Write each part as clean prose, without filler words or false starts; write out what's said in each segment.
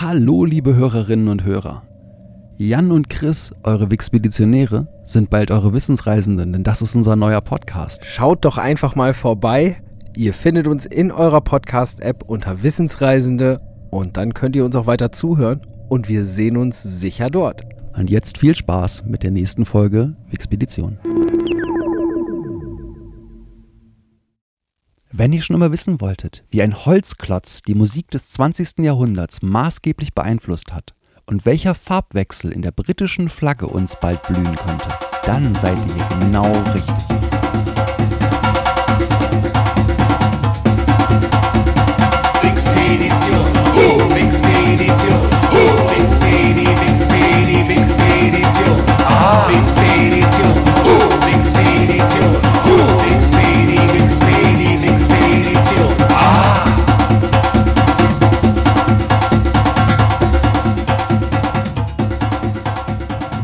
Hallo liebe Hörerinnen und Hörer. Jan und Chris, eure Wixpeditionäre, sind bald eure Wissensreisenden, denn das ist unser neuer Podcast. Schaut doch einfach mal vorbei. Ihr findet uns in eurer Podcast-App unter Wissensreisende und dann könnt ihr uns auch weiter zuhören und wir sehen uns sicher dort. Und jetzt viel Spaß mit der nächsten Folge Wixpedition. Wenn ihr schon immer wissen wolltet, wie ein Holzklotz die Musik des 20. Jahrhunderts maßgeblich beeinflusst hat und welcher Farbwechsel in der britischen Flagge uns bald blühen könnte, dann seid ihr genau richtig.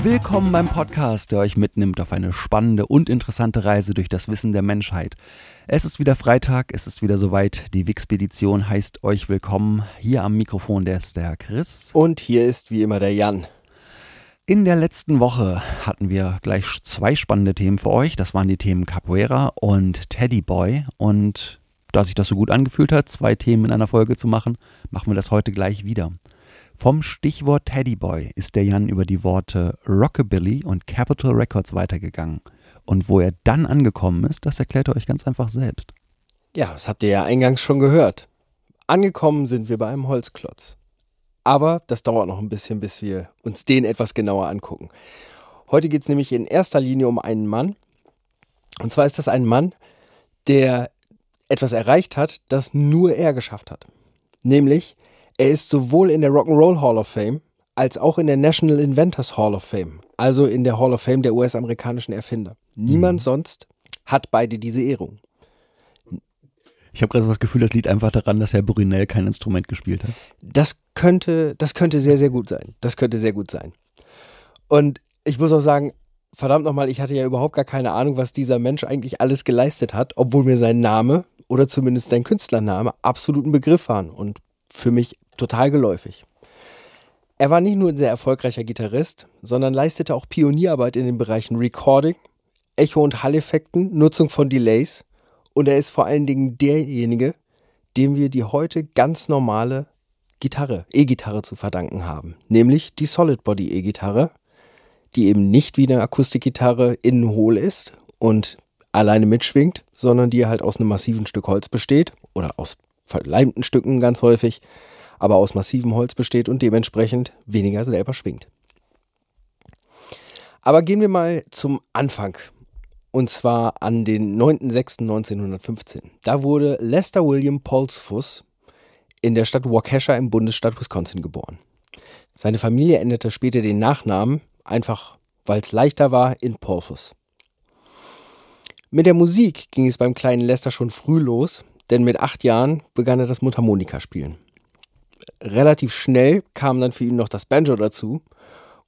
Willkommen beim Podcast, der euch mitnimmt auf eine spannende und interessante Reise durch das Wissen der Menschheit. Es ist wieder Freitag, es ist wieder soweit, die Wixpedition heißt euch willkommen. Hier am Mikrofon ist der Chris. Und hier ist wie immer der Jan. In der letzten Woche hatten wir gleich zwei spannende Themen für euch. Das waren die Themen Capoeira und Teddyboy. Und da sich das so gut angefühlt hat, zwei Themen in einer Folge zu machen, machen wir das heute gleich wieder. Vom Stichwort Teddyboy ist der Jan über die Worte Rockabilly und Capitol Records weitergegangen. Und wo er dann angekommen ist, das erklärt er euch ganz einfach selbst. Ja, das habt ihr ja eingangs schon gehört. Angekommen sind wir bei einem Holzklotz. Aber das dauert noch ein bisschen, bis wir uns den etwas genauer angucken. Heute geht es nämlich in erster Linie um einen Mann. Und zwar ist das ein Mann, der etwas erreicht hat, das nur er geschafft hat. Nämlich, er ist sowohl in der Rock'n'Roll Hall of Fame als auch in der National Inventors Hall of Fame, also in der Hall of Fame der US-amerikanischen Erfinder. Niemand sonst hat beide diese Ehrung. Ich habe gerade so das Gefühl, das liegt einfach daran, dass Herr Brunel kein Instrument gespielt hat. Das könnte sehr, sehr gut sein. Und ich muss auch sagen, verdammt nochmal, ich hatte ja überhaupt gar keine Ahnung, was dieser Mensch eigentlich alles geleistet hat, obwohl mir sein Name oder zumindest sein Künstlername absolut ein Begriff waren und für mich total geläufig. Er war nicht nur ein sehr erfolgreicher Gitarrist, sondern leistete auch Pionierarbeit in den Bereichen Recording, Echo- und Hall-Effekten, Nutzung von Delays und er ist vor allen Dingen derjenige, dem wir die heute ganz normale Gitarre, E-Gitarre zu verdanken haben, nämlich die Solid-Body E-Gitarre, die eben nicht wie eine Akustikgitarre innen hohl ist und alleine mitschwingt, sondern die halt aus einem massiven Stück Holz besteht oder aus verleimten Stücken ganz häufig, aber aus massivem Holz besteht und dementsprechend weniger selber schwingt. Aber gehen wir mal zum Anfang und zwar an den 9.06.1915. Da wurde Lester William Paulfuss in der Stadt Waukesha im Bundesstaat Wisconsin geboren. Seine Familie änderte später den Nachnamen, einfach weil es leichter war, in Paulfuss. Mit der Musik ging es beim kleinen Lester schon früh los, denn mit 8 Jahren begann er das Mundharmonikaspielen. Relativ schnell kam dann für ihn noch das Banjo dazu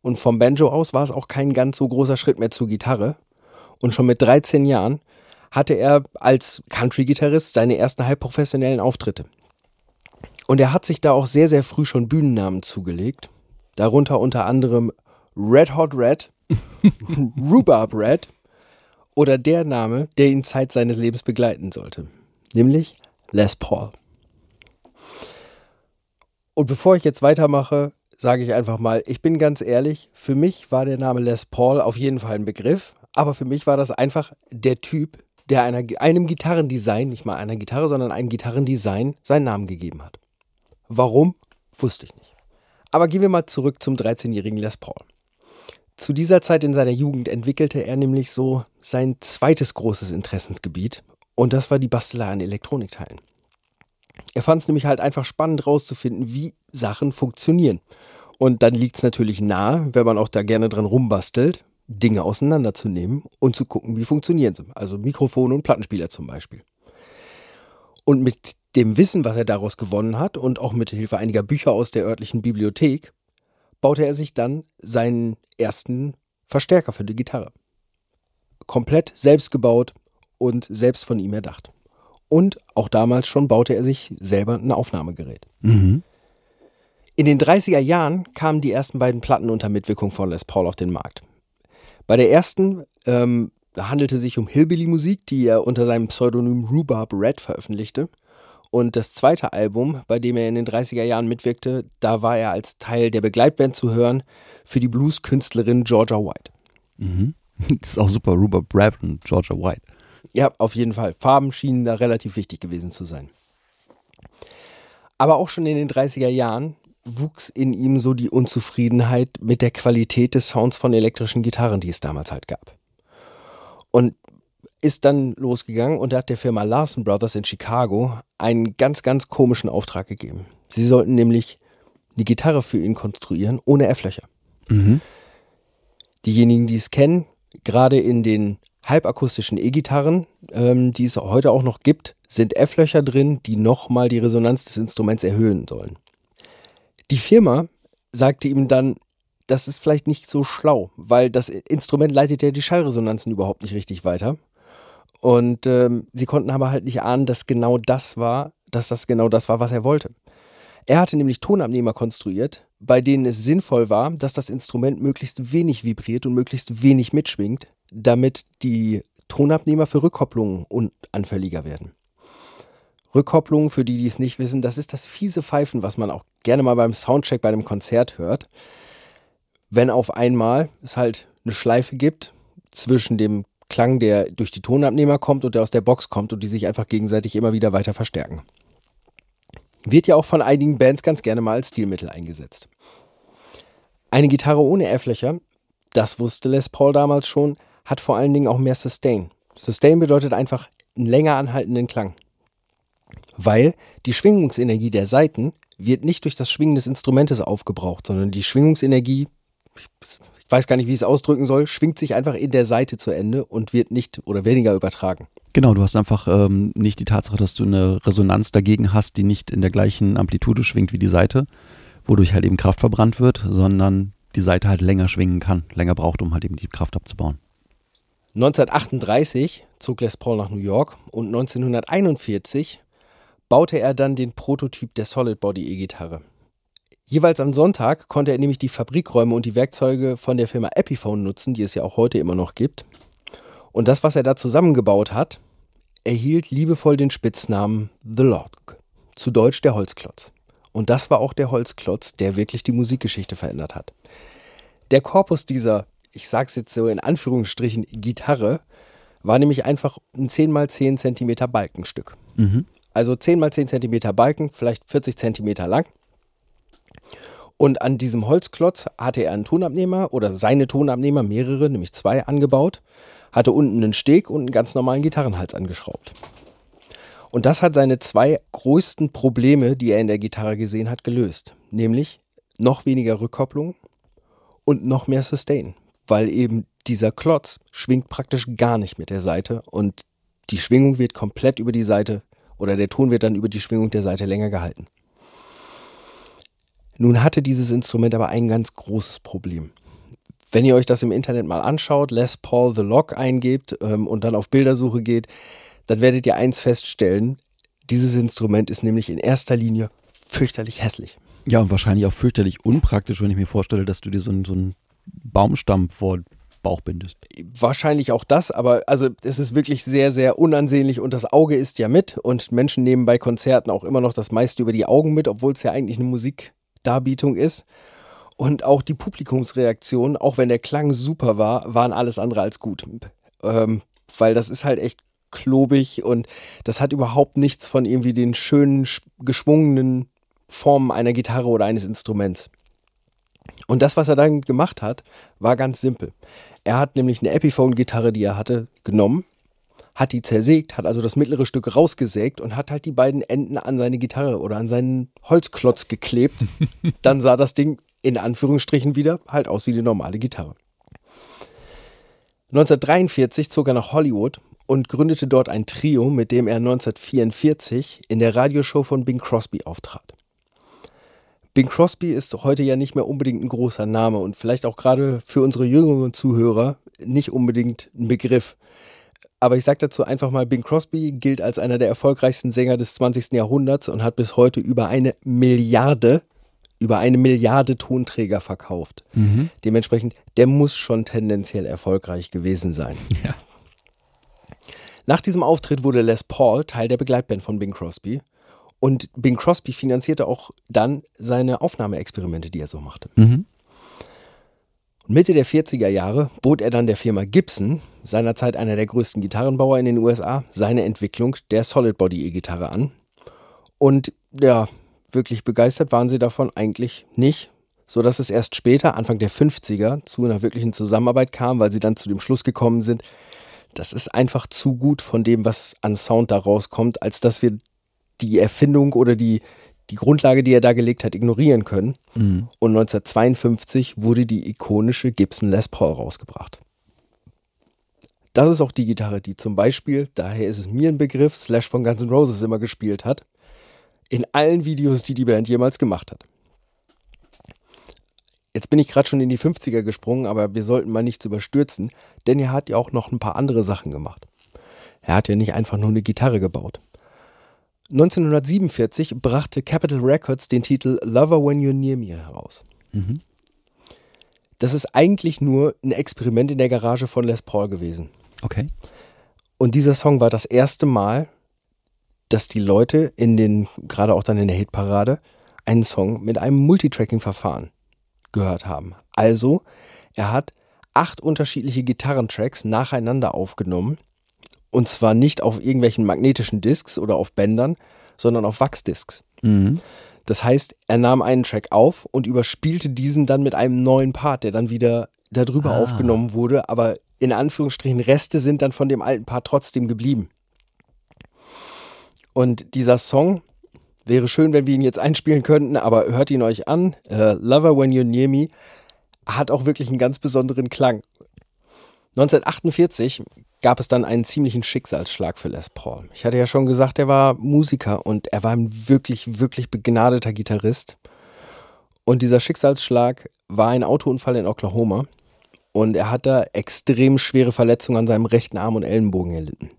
und vom Banjo aus war es auch kein ganz so großer Schritt mehr zur Gitarre und schon mit 13 Jahren hatte er als Country-Gitarrist seine ersten halbprofessionellen Auftritte. Und er hat sich da auch sehr, sehr früh schon Bühnennamen zugelegt, darunter unter anderem Red Hot Red, Rhubarb Red oder der Name, der ihn Zeit seines Lebens begleiten sollte. Nämlich Les Paul. Und bevor ich jetzt weitermache, sage ich einfach mal, ich bin ganz ehrlich, für mich war der Name Les Paul auf jeden Fall ein Begriff, aber für mich war das einfach der Typ, der einem Gitarrendesign, nicht mal einer Gitarre, sondern einem Gitarrendesign seinen Namen gegeben hat. Warum, wusste ich nicht. Aber gehen wir mal zurück zum 13-jährigen Les Paul. Zu dieser Zeit in seiner Jugend entwickelte er nämlich so sein zweites großes Interessensgebiet. Und das war die Bastelei an Elektronikteilen. Er fand es nämlich halt einfach spannend rauszufinden, wie Sachen funktionieren. Und dann liegt es natürlich nahe, wenn man auch da gerne dran rumbastelt, Dinge auseinanderzunehmen und zu gucken, wie funktionieren sie. Also Mikrofone und Plattenspieler zum Beispiel. Und mit dem Wissen, was er daraus gewonnen hat und auch mit Hilfe einiger Bücher aus der örtlichen Bibliothek, baute er sich dann seinen ersten Verstärker für die Gitarre. Komplett selbst gebaut. Und selbst von ihm erdacht. Und auch damals schon baute er sich selber ein Aufnahmegerät. Mhm. In den 30er Jahren kamen die ersten beiden Platten unter Mitwirkung von Les Paul auf den Markt. Bei der ersten handelte sich um Hillbilly-Musik, die er unter seinem Pseudonym Rhubarb Red veröffentlichte. Und das zweite Album, bei dem er in den 30er Jahren mitwirkte, da war er als Teil der Begleitband zu hören für die Blues-Künstlerin Georgia White. Mhm. Das ist auch super, Rhubarb Red und Georgia White. Ja, auf jeden Fall. Farben schienen da relativ wichtig gewesen zu sein. Aber auch schon in den 30er Jahren wuchs in ihm so die Unzufriedenheit mit der Qualität des Sounds von elektrischen Gitarren, die es damals halt gab. Und ist dann losgegangen und hat der Firma Larson Brothers in Chicago einen ganz, ganz komischen Auftrag gegeben. Sie sollten nämlich eine Gitarre für ihn konstruieren, ohne F-Löcher. Mhm. Diejenigen, die es kennen, gerade in den halbakustischen E-Gitarren, die es heute auch noch gibt, sind F-Löcher drin, die nochmal die Resonanz des Instruments erhöhen sollen. Die Firma sagte ihm dann, das ist vielleicht nicht so schlau, weil das Instrument leitet ja die Schallresonanzen überhaupt nicht richtig weiter. Und sie konnten aber halt nicht ahnen, dass das genau das war, was er wollte. Er hatte nämlich Tonabnehmer konstruiert, bei denen es sinnvoll war, dass das Instrument möglichst wenig vibriert und möglichst wenig mitschwingt, damit die Tonabnehmer für Rückkopplungen anfälliger werden. Rückkopplungen, für die, die es nicht wissen, das ist das fiese Pfeifen, was man auch gerne mal beim Soundcheck bei einem Konzert hört. Wenn auf einmal es halt eine Schleife gibt zwischen dem Klang, der durch die Tonabnehmer kommt und der aus der Box kommt und die sich einfach gegenseitig immer wieder weiter verstärken. Wird ja auch von einigen Bands ganz gerne mal als Stilmittel eingesetzt. Eine Gitarre ohne F-Löcher, das wusste Les Paul damals schon, hat vor allen Dingen auch mehr Sustain. Sustain bedeutet einfach einen länger anhaltenden Klang, weil die Schwingungsenergie der Saiten wird nicht durch das Schwingen des Instrumentes aufgebraucht, sondern die Schwingungsenergie, ich weiß gar nicht, wie ich es ausdrücken soll, schwingt sich einfach in der Saite zu Ende und wird nicht oder weniger übertragen. Genau, du hast einfach nicht die Tatsache, dass du eine Resonanz dagegen hast, die nicht in der gleichen Amplitude schwingt wie die Saite, wodurch halt eben Kraft verbrannt wird, sondern die Saite halt länger schwingen kann, länger braucht, um halt eben die Kraft abzubauen. 1938 zog Les Paul nach New York und 1941 baute er dann den Prototyp der Solid Body E-Gitarre. Jeweils am Sonntag konnte er nämlich die Fabrikräume und die Werkzeuge von der Firma Epiphone nutzen, die es ja auch heute immer noch gibt. Und das, was er da zusammengebaut hat, erhielt liebevoll den Spitznamen The Log, zu Deutsch der Holzklotz. Und das war auch der Holzklotz, der wirklich die Musikgeschichte verändert hat. Der Korpus dieser, ich sag's jetzt so in Anführungsstrichen, Gitarre, war nämlich einfach ein 10x10 cm Balkenstück. Mhm. Also 10x10 cm Balken, vielleicht 40 cm lang. Und an diesem Holzklotz hatte er einen Tonabnehmer oder seine Tonabnehmer, mehrere, nämlich zwei, angebaut, hatte unten einen Steg und einen ganz normalen Gitarrenhals angeschraubt. Und das hat seine zwei größten Probleme, die er in der Gitarre gesehen hat, gelöst. Nämlich noch weniger Rückkopplung und noch mehr Sustain, weil eben dieser Klotz schwingt praktisch gar nicht mit der Saite und die Schwingung wird komplett über die Saite oder der Ton wird dann über die Schwingung der Saite länger gehalten. Nun hatte dieses Instrument aber ein ganz großes Problem. Wenn ihr euch das im Internet mal anschaut, Les Paul The Log eingebt und dann auf Bildersuche geht, dann werdet ihr eins feststellen, dieses Instrument ist nämlich in erster Linie fürchterlich hässlich. Ja, und wahrscheinlich auch fürchterlich unpraktisch, wenn ich mir vorstelle, dass du dir so einen Baumstamm vor Bauch bindest. Wahrscheinlich auch das, aber also es ist wirklich sehr, sehr unansehnlich und das Auge ist ja mit und Menschen nehmen bei Konzerten auch immer noch das meiste über die Augen mit, obwohl es ja eigentlich eine Musikdarbietung ist. Und auch die Publikumsreaktionen, auch wenn der Klang super war, waren alles andere als gut. Weil das ist halt echt klobig und das hat überhaupt nichts von irgendwie den schönen, geschwungenen Formen einer Gitarre oder eines Instruments. Und das, was er dann gemacht hat, war ganz simpel. Er hat nämlich eine Epiphone-Gitarre, die er hatte, genommen, hat die zersägt, hat also das mittlere Stück rausgesägt und hat halt die beiden Enden an seine Gitarre oder an seinen Holzklotz geklebt. Dann sah das Ding in Anführungsstrichen wieder halt aus wie die normale Gitarre. 1943 zog er nach Hollywood und gründete dort ein Trio, mit dem er 1944 in der Radioshow von Bing Crosby auftrat. Bing Crosby ist heute ja nicht mehr unbedingt ein großer Name und vielleicht auch gerade für unsere jüngeren Zuhörer nicht unbedingt ein Begriff. Aber ich sage dazu einfach mal, Bing Crosby gilt als einer der erfolgreichsten Sänger des 20. Jahrhunderts und hat bis heute über 1 Milliarde über 1 Milliarde Tonträger verkauft. Mhm. Dementsprechend, der muss schon tendenziell erfolgreich gewesen sein. Ja. Nach diesem Auftritt wurde Les Paul Teil der Begleitband von Bing Crosby. Und Bing Crosby finanzierte auch dann seine Aufnahmeexperimente, die er so machte. Mhm. Mitte der 40er Jahre bot er dann der Firma Gibson, seinerzeit einer der größten Gitarrenbauer in den USA, seine Entwicklung der Solid-Body-E-Gitarre an. Und ja, wirklich begeistert waren sie davon eigentlich nicht, sodass es erst später, Anfang der 50er, zu einer wirklichen Zusammenarbeit kam, weil sie dann zu dem Schluss gekommen sind, das ist einfach zu gut von dem, was an Sound da rauskommt, als dass wir die Erfindung oder die Grundlage, die er da gelegt hat, ignorieren können. Mhm. Und 1952 wurde die ikonische Gibson Les Paul rausgebracht. Das ist auch die Gitarre, die zum Beispiel, daher ist es mir ein Begriff, Slash von Guns N' Roses immer gespielt hat. In allen Videos, die die Band jemals gemacht hat. Jetzt bin ich gerade schon in die 50er gesprungen, aber wir sollten mal nichts überstürzen, denn er hat ja auch noch ein paar andere Sachen gemacht. Er hat ja nicht einfach nur eine Gitarre gebaut. 1947 brachte Capitol Records den Titel Lover When You're Near Me heraus. Mhm. Das ist eigentlich nur ein Experiment in der Garage von Les Paul gewesen. Okay. Und dieser Song war das erste Mal, dass die Leute gerade auch dann in der Hitparade, einen Song mit einem Multitracking-Verfahren gehört haben. Also, er hat 8 unterschiedliche Gitarrentracks nacheinander aufgenommen. Und zwar nicht auf irgendwelchen magnetischen Discs oder auf Bändern, sondern auf Wachsdiscs. Mhm. Das heißt, er nahm einen Track auf und überspielte diesen dann mit einem neuen Part, der dann wieder darüber aufgenommen wurde. Aber in Anführungsstrichen Reste sind dann von dem alten Part trotzdem geblieben. Und dieser Song, wäre schön, wenn wir ihn jetzt einspielen könnten, aber hört ihn euch an. Lover When You're Near Me hat auch wirklich einen ganz besonderen Klang. 1948 gab es dann einen ziemlichen Schicksalsschlag für Les Paul. Ich hatte ja schon gesagt, er war Musiker und er war ein wirklich, wirklich begnadeter Gitarrist. Und dieser Schicksalsschlag war ein Autounfall in Oklahoma und er hat da extrem schwere Verletzungen an seinem rechten Arm und Ellenbogen erlitten.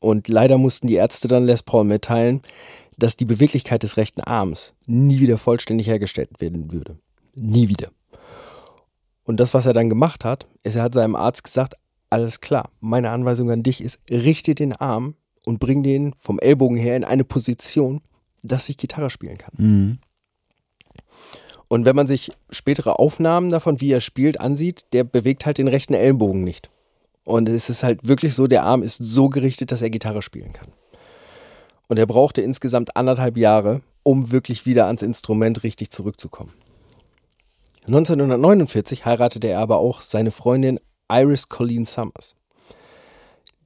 Und leider mussten die Ärzte dann Les Paul mitteilen, dass die Beweglichkeit des rechten Arms nie wieder vollständig hergestellt werden würde. Nie wieder. Und das, was er dann gemacht hat, ist, er hat seinem Arzt gesagt, alles klar, meine Anweisung an dich ist, richte den Arm und bring den vom Ellbogen her in eine Position, dass ich Gitarre spielen kann. Mhm. Und wenn man sich spätere Aufnahmen davon, wie er spielt, ansieht, der bewegt halt den rechten Ellbogen nicht. Und es ist halt wirklich so, der Arm ist so gerichtet, dass er Gitarre spielen kann. Und er brauchte insgesamt 1,5 Jahre, um wirklich wieder ans Instrument richtig zurückzukommen. 1949 heiratete er aber auch seine Freundin Iris Colleen Summers.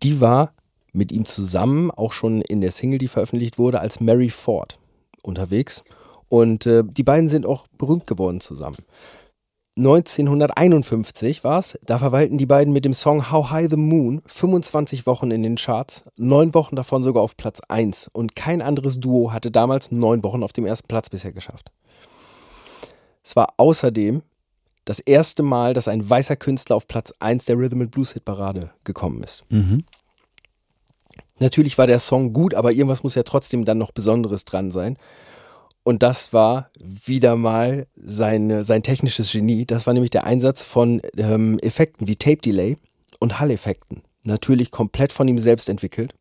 Die war mit ihm zusammen, auch schon in der Single, die veröffentlicht wurde, als Mary Ford unterwegs. Und die beiden sind auch berühmt geworden zusammen. 1951 war es, da verweilten die beiden mit dem Song How High the Moon 25 Wochen in den Charts, 9 Wochen davon sogar auf Platz 1 und kein anderes Duo hatte damals 9 Wochen auf dem ersten Platz bisher geschafft. Es war außerdem das erste Mal, dass ein weißer Künstler auf Platz 1 der Rhythm and Blues Hitparade gekommen ist. Mhm. Natürlich war der Song gut, aber irgendwas muss ja trotzdem dann noch Besonderes dran sein. Und das war wieder mal sein technisches Genie. Das war nämlich der Einsatz von Effekten wie Tape Delay und Hall-Effekten. Natürlich komplett von ihm selbst entwickelt.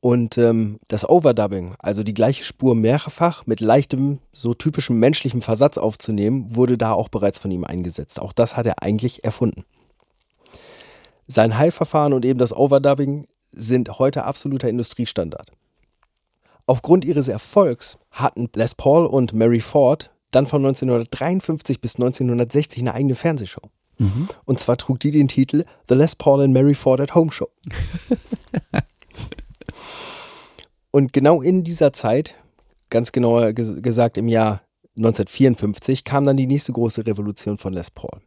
Und das Overdubbing, also die gleiche Spur mehrfach mit leichtem, so typischem menschlichem Versatz aufzunehmen, wurde da auch bereits von ihm eingesetzt. Auch das hat er eigentlich erfunden. Sein Hall-Verfahren und eben das Overdubbing sind heute absoluter Industriestandard. Aufgrund ihres Erfolgs hatten Les Paul und Mary Ford dann von 1953 bis 1960 eine eigene Fernsehshow. Mhm. Und zwar trug die den Titel The Les Paul and Mary Ford at Home Show. Und genau in dieser Zeit, ganz genauer gesagt im Jahr 1954, kam dann die nächste große Revolution von Les Paul.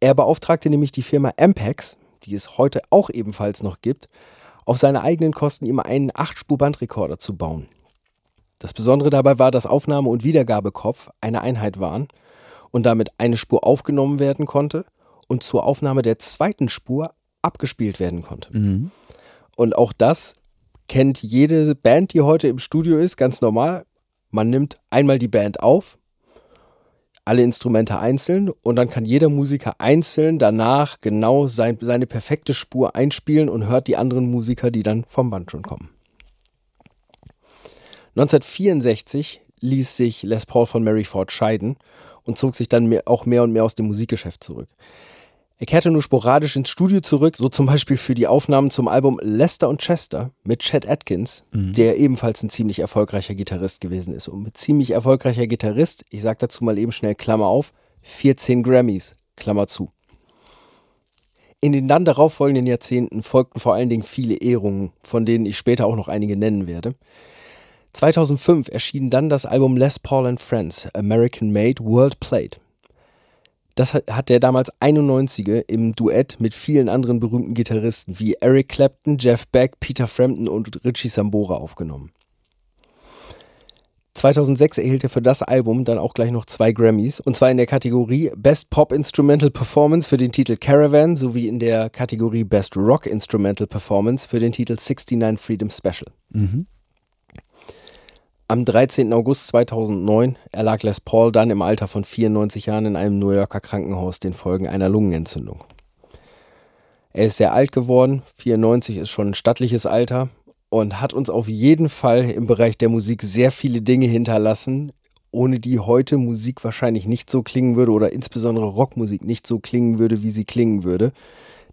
Er beauftragte nämlich die Firma Ampex, die es heute auch ebenfalls noch gibt, auf seine eigenen Kosten ihm einen 8-Spur-Bandrekorder zu bauen. Das Besondere dabei war, dass Aufnahme- und Wiedergabekopf eine Einheit waren und damit eine Spur aufgenommen werden konnte und zur Aufnahme der zweiten Spur abgespielt werden konnte. Mhm. Und auch das kennt jede Band, die heute im Studio ist, ganz normal. Man nimmt einmal die Band auf alle Instrumente einzeln und dann kann jeder Musiker einzeln danach genau seine perfekte Spur einspielen und hört die anderen Musiker, die dann vom Band schon kommen. 1964 ließ sich Les Paul von Mary Ford scheiden und zog sich dann auch mehr und mehr aus dem Musikgeschäft zurück. Er kehrte nur sporadisch ins Studio zurück, so zum Beispiel für die Aufnahmen zum Album Lester und Chester mit Chet Atkins, der ebenfalls ein ziemlich erfolgreicher Gitarrist gewesen ist. Und mit ziemlich erfolgreicher Gitarrist, ich sag dazu mal eben schnell Klammer auf, 14 Grammys, Klammer zu. In den dann darauffolgenden Jahrzehnten folgten vor allen Dingen viele Ehrungen, von denen ich später auch noch einige nennen werde. 2005 erschien dann das Album Les Paul and Friends, American Made, World Played. Das hat der damals 91er im Duett mit vielen anderen berühmten Gitarristen wie Eric Clapton, Jeff Beck, Peter Frampton und Richie Sambora aufgenommen. 2006 erhielt er für das Album dann auch gleich noch 2 Grammys, und zwar in der Kategorie Best Pop Instrumental Performance für den Titel Caravan sowie in der Kategorie Best Rock Instrumental Performance für den Titel 69 Freedom Special. Mhm. Am 13. August 2009 erlag Les Paul dann im Alter von 94 Jahren in einem New Yorker Krankenhaus den Folgen einer Lungenentzündung. Er ist sehr alt geworden, 94 ist schon ein stattliches Alter, und hat uns auf jeden Fall im Bereich der Musik sehr viele Dinge hinterlassen, ohne die heute Musik wahrscheinlich nicht so klingen würde oder insbesondere Rockmusik nicht so klingen würde, wie sie klingen würde.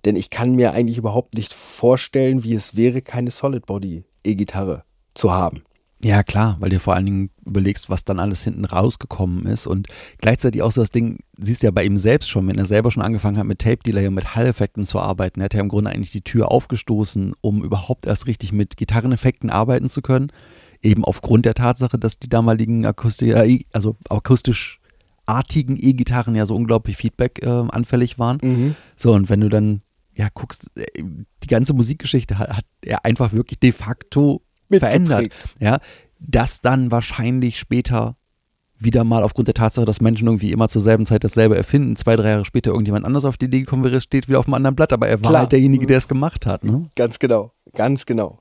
Denn ich kann mir eigentlich überhaupt nicht vorstellen, wie es wäre, keine Solid Body E-Gitarre zu haben. Ja, klar, weil du vor allen Dingen überlegst, was dann alles hinten rausgekommen ist, und gleichzeitig auch so das Ding, siehst du ja bei ihm selbst schon, wenn er selber schon angefangen hat mit Tape Delay und mit Hall-Effekten zu arbeiten, er hat ja im Grunde eigentlich die Tür aufgestoßen, um überhaupt erst richtig mit Gitarreneffekten arbeiten zu können, eben aufgrund der Tatsache, dass die damaligen akustisch-artigen E-Gitarren ja so unglaublich feedback-anfällig waren. Mhm. So, und wenn du dann ja guckst, die ganze Musikgeschichte hat er einfach wirklich de facto verändert, ja, das dann wahrscheinlich später wieder mal aufgrund der Tatsache, dass Menschen irgendwie immer zur selben Zeit dasselbe erfinden, 2-3 Jahre später irgendjemand anders auf die Idee gekommen wäre, steht wieder auf einem anderen Blatt, aber er war halt derjenige, der es gemacht hat. Ne? Ganz genau, ganz genau.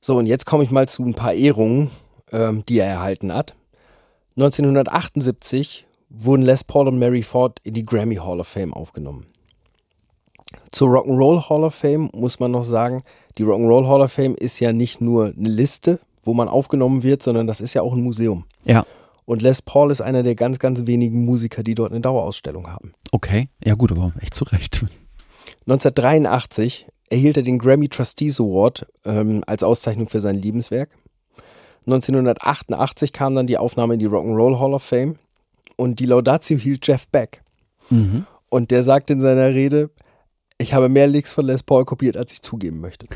So, und jetzt komme ich mal zu ein paar Ehrungen, die er erhalten hat. 1978 wurden Les Paul und Mary Ford in die Grammy Hall of Fame aufgenommen. Zur Rock'n'Roll Hall of Fame muss man noch sagen, die Rock'n'Roll Hall of Fame ist ja nicht nur eine Liste, wo man aufgenommen wird, sondern das ist ja auch ein Museum. Ja. Und Les Paul ist einer der ganz, ganz wenigen Musiker, die dort eine Dauerausstellung haben. Okay, ja gut, aber echt zu Recht. 1983 erhielt er den Grammy Trustees Award als Auszeichnung für sein Lebenswerk. 1988 kam dann die Aufnahme in die Rock'n'Roll Hall of Fame, und die Laudatio hielt Jeff Beck. Mhm. Und der sagte in seiner Rede: Ich habe mehr Licks von Les Paul kopiert, als ich zugeben möchte.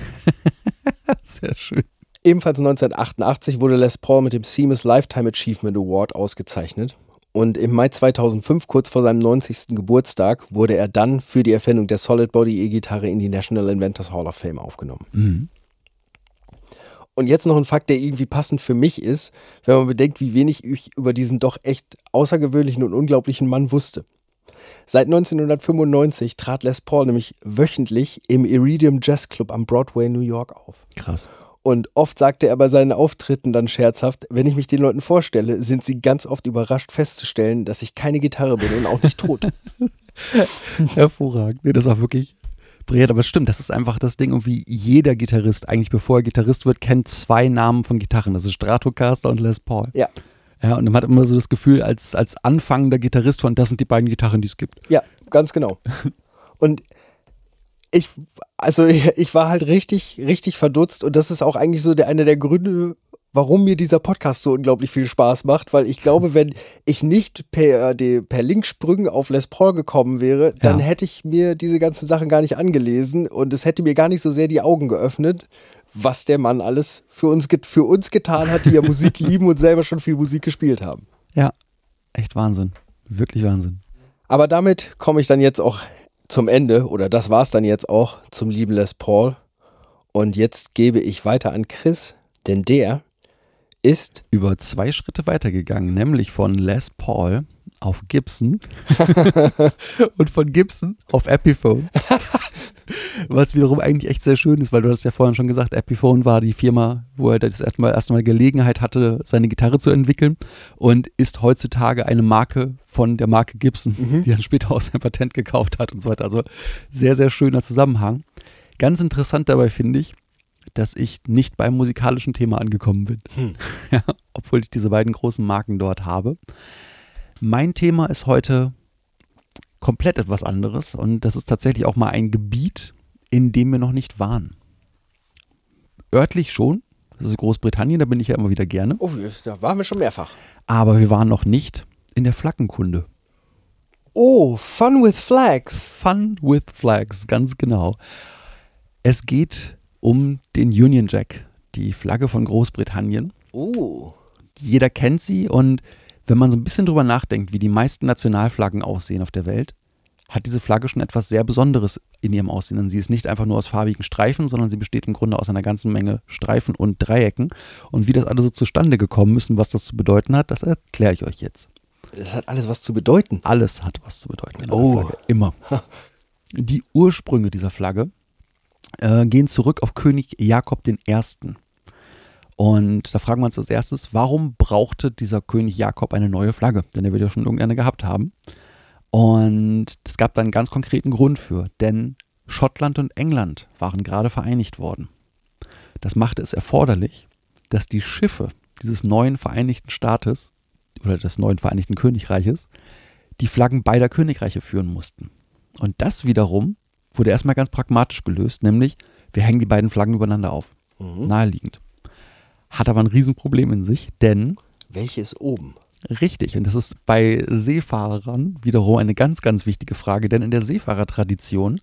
Sehr schön. Ebenfalls 1988 wurde Les Paul mit dem Seamus Lifetime Achievement Award ausgezeichnet. Und im Mai 2005, kurz vor seinem 90. Geburtstag, wurde er dann für die Erfindung der Solid Body E-Gitarre in die National Inventors Hall of Fame aufgenommen. Mhm. Und jetzt noch ein Fakt, der irgendwie passend für mich ist, wenn man bedenkt, wie wenig ich über diesen doch echt außergewöhnlichen und unglaublichen Mann wusste. Seit 1995 trat Les Paul nämlich wöchentlich im Iridium Jazz Club am Broadway New York auf. Krass. Und oft sagte er bei seinen Auftritten dann scherzhaft: Wenn ich mich den Leuten vorstelle, sind sie ganz oft überrascht festzustellen, dass ich keine Gitarre bin und auch nicht tot. Hervorragend. Nee, das war wirklich brillant. Aber stimmt, das ist einfach das Ding, irgendwie jeder Gitarrist, eigentlich bevor er Gitarrist wird, kennt 2 Namen von Gitarren. Das ist Stratocaster und Les Paul. Ja. Ja, und man hat immer so das Gefühl, als anfangender Gitarrist von, das sind die beiden Gitarren, die es gibt. Ja, ganz genau. Und ich war halt richtig, richtig verdutzt, und das ist auch eigentlich so einer der Gründe, warum mir dieser Podcast so unglaublich viel Spaß macht, weil ich glaube, wenn ich nicht per Linksprüngen auf Les Paul gekommen wäre, dann hätte ich mir diese ganzen Sachen gar nicht angelesen, und es hätte mir gar nicht so sehr die Augen geöffnet, was der Mann alles für uns getan hat, die ja Musik lieben und selber schon viel Musik gespielt haben. Ja, echt Wahnsinn. Wirklich Wahnsinn. Aber damit komme ich dann jetzt auch zum Ende, oder das war es dann jetzt auch, zum lieben Les Paul. Und jetzt gebe ich weiter an Chris, denn der ist über 2 Schritte weitergegangen, nämlich von Les Paul auf Gibson und von Gibson auf Epiphone. Was wiederum eigentlich echt sehr schön ist, weil du hast ja vorhin schon gesagt, Epiphone war die Firma, wo er das erstmal Gelegenheit hatte, seine Gitarre zu entwickeln, und ist heutzutage eine Marke von der Marke Gibson, die dann später auch sein Patent gekauft hat und so weiter. Also sehr, sehr schöner Zusammenhang. Ganz interessant dabei finde ich, dass ich nicht beim musikalischen Thema angekommen bin, ja, obwohl ich diese beiden großen Marken dort habe. Mein Thema ist heute komplett etwas anderes, und das ist tatsächlich auch mal ein Gebiet, in dem wir noch nicht waren. Örtlich schon, das ist Großbritannien, da bin ich ja immer wieder gerne. Oh, da waren wir schon mehrfach. Aber wir waren noch nicht in der Flaggenkunde. Oh, Fun with Flags. Fun with Flags, ganz genau. Es geht um den Union Jack, die Flagge von Großbritannien. Oh. Jeder kennt sie, und wenn man so ein bisschen drüber nachdenkt, wie die meisten Nationalflaggen aussehen auf der Welt, hat diese Flagge schon etwas sehr Besonderes in ihrem Aussehen. Denn sie ist nicht einfach nur aus farbigen Streifen, sondern sie besteht im Grunde aus einer ganzen Menge Streifen und Dreiecken. Und wie das alles so zustande gekommen ist und was das zu bedeuten hat, das erkläre ich euch jetzt. Das hat alles was zu bedeuten? Alles hat was zu bedeuten. Oh, Flagge. Immer. Die Ursprünge dieser Flagge gehen zurück auf König Jakob I. Und da fragen wir uns als erstes, warum brauchte dieser König Jakob eine neue Flagge? Denn er wird ja schon irgendeine gehabt haben. Und es gab da einen ganz konkreten Grund für, denn Schottland und England waren gerade vereinigt worden. Das machte es erforderlich, dass die Schiffe dieses neuen Vereinigten Staates oder des neuen Vereinigten Königreiches die Flaggen beider Königreiche führen mussten. Und das wiederum wurde erstmal ganz pragmatisch gelöst, nämlich wir hängen die beiden Flaggen übereinander auf. Mhm. Naheliegend. Hat aber ein Riesenproblem in sich, denn... Welche ist oben? Richtig, und das ist bei Seefahrern wiederum eine ganz, ganz wichtige Frage, denn in der Seefahrertradition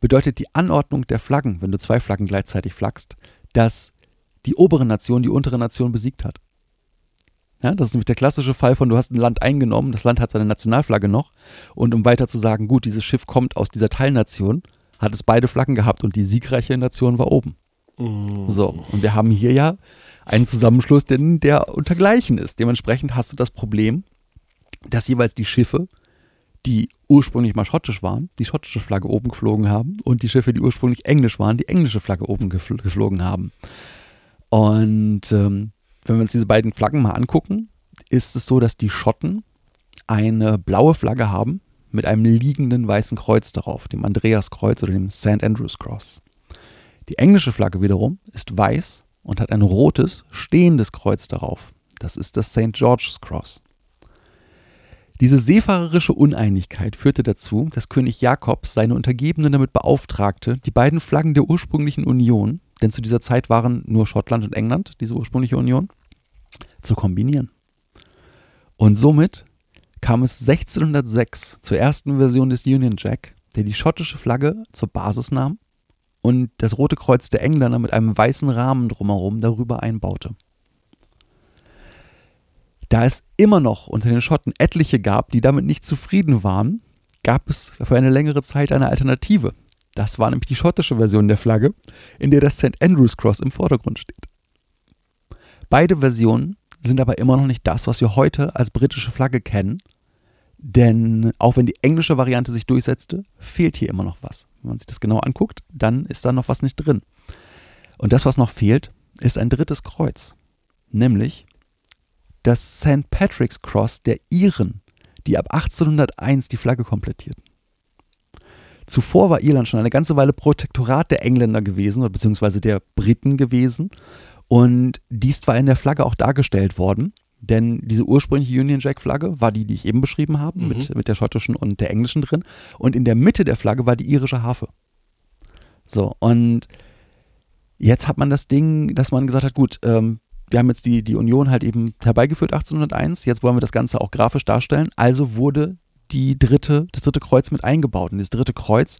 bedeutet die Anordnung der Flaggen, wenn du zwei Flaggen gleichzeitig flaggst, dass die obere Nation die untere Nation besiegt hat. Ja, das ist nämlich der klassische Fall von, du hast ein Land eingenommen, das Land hat seine Nationalflagge noch, und um weiter zu sagen, gut, dieses Schiff kommt aus dieser Teilnation, hat es beide Flaggen gehabt und die siegreiche Nation war oben. Mm. So, und wir haben hier ja einen Zusammenschluss, der untergleichen ist. Dementsprechend hast du das Problem, dass jeweils die Schiffe, die ursprünglich mal schottisch waren, die schottische Flagge oben geflogen haben, und die Schiffe, die ursprünglich englisch waren, die englische Flagge oben geflogen haben. Und wenn wir uns diese beiden Flaggen mal angucken, ist es so, dass die Schotten eine blaue Flagge haben mit einem liegenden weißen Kreuz darauf, dem Andreaskreuz oder dem St. Andrew's Cross. Die englische Flagge wiederum ist weiß und hat ein rotes, stehendes Kreuz darauf. Das ist das St. George's Cross. Diese seefahrerische Uneinigkeit führte dazu, dass König Jakob seine Untergebenen damit beauftragte, die beiden Flaggen der ursprünglichen Union, denn zu dieser Zeit waren nur Schottland und England, diese ursprüngliche Union, zu kombinieren. Und somit kam es 1606 zur ersten Version des Union Jack, der die schottische Flagge zur Basis nahm und das Rote Kreuz der Engländer mit einem weißen Rahmen drumherum darüber einbaute. Da es immer noch unter den Schotten etliche gab, die damit nicht zufrieden waren, gab es für eine längere Zeit eine Alternative. Das war nämlich die schottische Version der Flagge, in der das St. Andrew's Cross im Vordergrund steht. Beide Versionen sind aber immer noch nicht das, was wir heute als britische Flagge kennen, denn auch wenn die englische Variante sich durchsetzte, fehlt hier immer noch was. Wenn man sich das genau anguckt, dann ist da noch was nicht drin. Und das, was noch fehlt, ist ein drittes Kreuz, nämlich das St. Patrick's Cross der Iren, die ab 1801 die Flagge komplettierten. Zuvor war Irland schon eine ganze Weile Protektorat der Engländer gewesen, oder beziehungsweise der Briten gewesen, und dies war in der Flagge auch dargestellt worden, denn diese ursprüngliche Union Jack Flagge war die ich eben beschrieben habe, mit der schottischen und der englischen drin, und in der Mitte der Flagge war die irische Harfe. So, und jetzt hat man das Ding, dass man gesagt hat, gut, wir haben jetzt die Union halt eben herbeigeführt 1801, jetzt wollen wir das Ganze auch grafisch darstellen, also wurde das dritte Kreuz mit eingebaut. Und das dritte Kreuz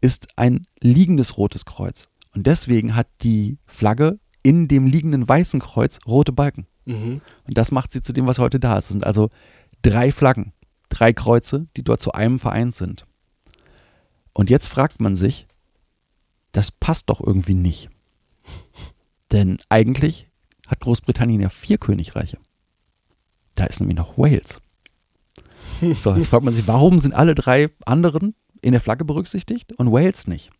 ist ein liegendes rotes Kreuz. Und deswegen hat die Flagge in dem liegenden weißen Kreuz rote Balken. Mhm. Und das macht sie zu dem, was heute da ist. Es sind also 3 Flaggen, 3 Kreuze, die dort zu einem vereint sind. Und jetzt fragt man sich, das passt doch irgendwie nicht. Denn eigentlich hat Großbritannien ja 4 Königreiche. Da ist nämlich noch Wales. So, jetzt fragt man sich, warum sind alle 3 anderen in der Flagge berücksichtigt und Wales nicht.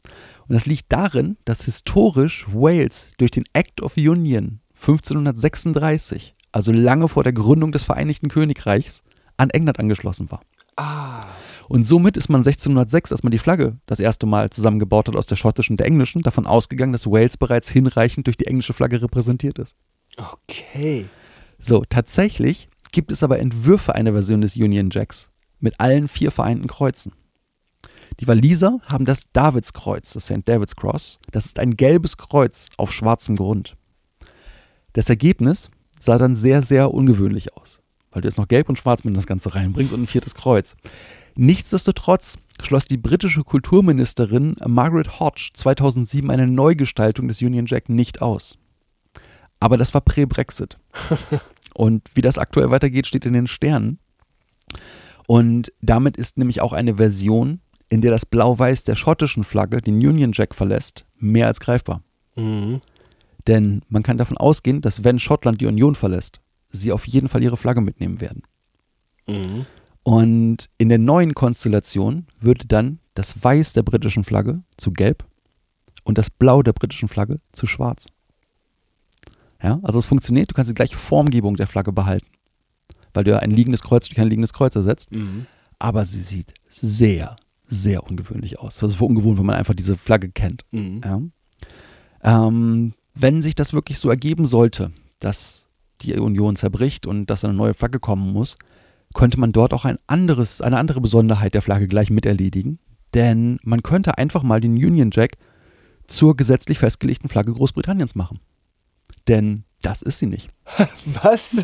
Und das liegt darin, dass historisch Wales durch den Act of Union 1536, also lange vor der Gründung des Vereinigten Königreichs, an England angeschlossen war. Ah. Und somit ist man 1606, als man die Flagge das erste Mal zusammengebaut hat aus der schottischen und der englischen, davon ausgegangen, dass Wales bereits hinreichend durch die englische Flagge repräsentiert ist. Okay. So, tatsächlich gibt es aber Entwürfe einer Version des Union Jacks mit allen 4 vereinten Kreuzen. Die Waliser haben das Davidskreuz, das St. David's Cross. Das ist ein gelbes Kreuz auf schwarzem Grund. Das Ergebnis sah dann sehr, sehr ungewöhnlich aus, weil du jetzt noch gelb und schwarz mit in das Ganze reinbringst und ein 4. Kreuz. Nichtsdestotrotz schloss die britische Kulturministerin Margaret Hodge 2007 eine Neugestaltung des Union Jack nicht aus. Aber das war pre-Brexit. Und wie das aktuell weitergeht, steht in den Sternen. Und damit ist nämlich auch eine Version, in der das Blau-Weiß der schottischen Flagge den Union Jack verlässt, mehr als greifbar. Mhm. Denn man kann davon ausgehen, dass wenn Schottland die Union verlässt, sie auf jeden Fall ihre Flagge mitnehmen werden. Mhm. Und in der neuen Konstellation würde dann das Weiß der britischen Flagge zu Gelb und das Blau der britischen Flagge zu Schwarz. Ja, also es funktioniert, du kannst die gleiche Formgebung der Flagge behalten, weil du ja ein liegendes Kreuz durch ein liegendes Kreuz ersetzt. Mhm. Aber sie sieht sehr, sehr ungewöhnlich aus. Das ist ungewohnt, wenn man einfach diese Flagge kennt. Mhm. Ja. Wenn sich das wirklich so ergeben sollte, dass die Union zerbricht und dass eine neue Flagge kommen muss, könnte man dort auch eine andere Besonderheit der Flagge gleich miterledigen. Denn man könnte einfach mal den Union Jack zur gesetzlich festgelegten Flagge Großbritanniens machen. Denn das ist sie nicht. Was?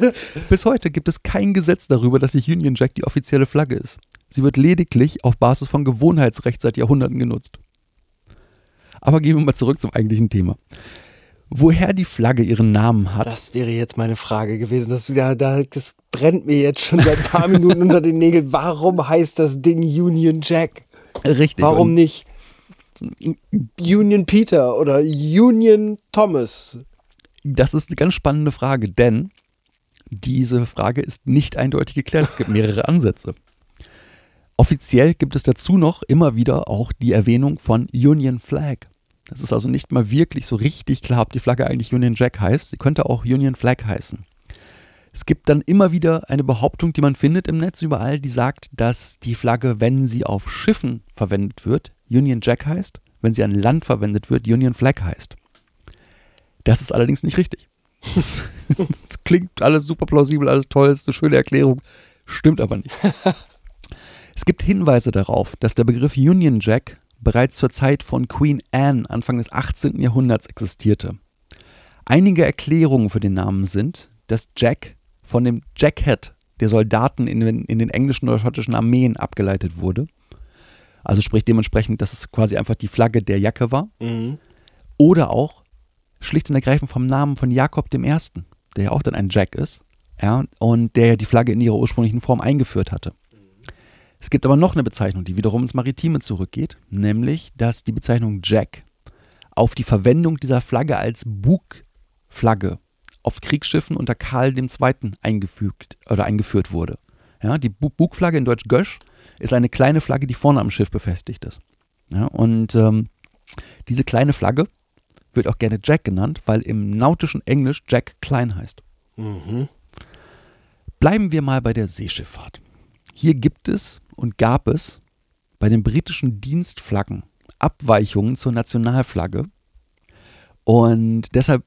Bis heute gibt es kein Gesetz darüber, dass die Union Jack die offizielle Flagge ist. Sie wird lediglich auf Basis von Gewohnheitsrecht seit Jahrhunderten genutzt. Aber gehen wir mal zurück zum eigentlichen Thema. Woher die Flagge ihren Namen hat. Das wäre jetzt meine Frage gewesen. Das brennt mir jetzt schon seit ein paar Minuten unter den Nägeln. Warum heißt das Ding Union Jack? Richtig. Warum nicht Union Peter oder Union Thomas? Das ist eine ganz spannende Frage, denn diese Frage ist nicht eindeutig geklärt. Es gibt mehrere Ansätze. Offiziell gibt es dazu noch immer wieder auch die Erwähnung von Union Flag. Das ist also nicht mal wirklich so richtig klar, ob die Flagge eigentlich Union Jack heißt. Sie könnte auch Union Flag heißen. Es gibt dann immer wieder eine Behauptung, die man findet im Netz überall, die sagt, dass die Flagge, wenn sie auf Schiffen verwendet wird, Union Jack heißt. Wenn sie an Land verwendet wird, Union Flag heißt. Das ist allerdings nicht richtig. Das klingt alles super plausibel, alles toll, ist eine schöne Erklärung. Stimmt aber nicht. Es gibt Hinweise darauf, dass der Begriff Union Jack bereits zur Zeit von Queen Anne Anfang des 18. Jahrhunderts existierte. Einige Erklärungen für den Namen sind, dass Jack von dem Jackhet der Soldaten in den englischen oder schottischen Armeen abgeleitet wurde. Also sprich dementsprechend, dass es quasi einfach die Flagge der Jacke war. Mhm. Oder auch schlicht und ergreifend vom Namen von Jakob I., der ja auch dann ein Jack ist, ja, und der ja die Flagge in ihrer ursprünglichen Form eingeführt hatte. Es gibt aber noch eine Bezeichnung, die wiederum ins Maritime zurückgeht, nämlich, dass die Bezeichnung Jack auf die Verwendung dieser Flagge als Bugflagge auf Kriegsschiffen unter Karl II. Eingeführt wurde. Ja, die Bugflagge, in Deutsch Gösch, ist eine kleine Flagge, die vorne am Schiff befestigt ist. Ja, und diese kleine Flagge wird auch gerne Jack genannt, weil im nautischen Englisch Jack klein heißt. Mhm. Bleiben wir mal bei der Seeschifffahrt. Hier gibt es und gab es bei den britischen Dienstflaggen Abweichungen zur Nationalflagge und deshalb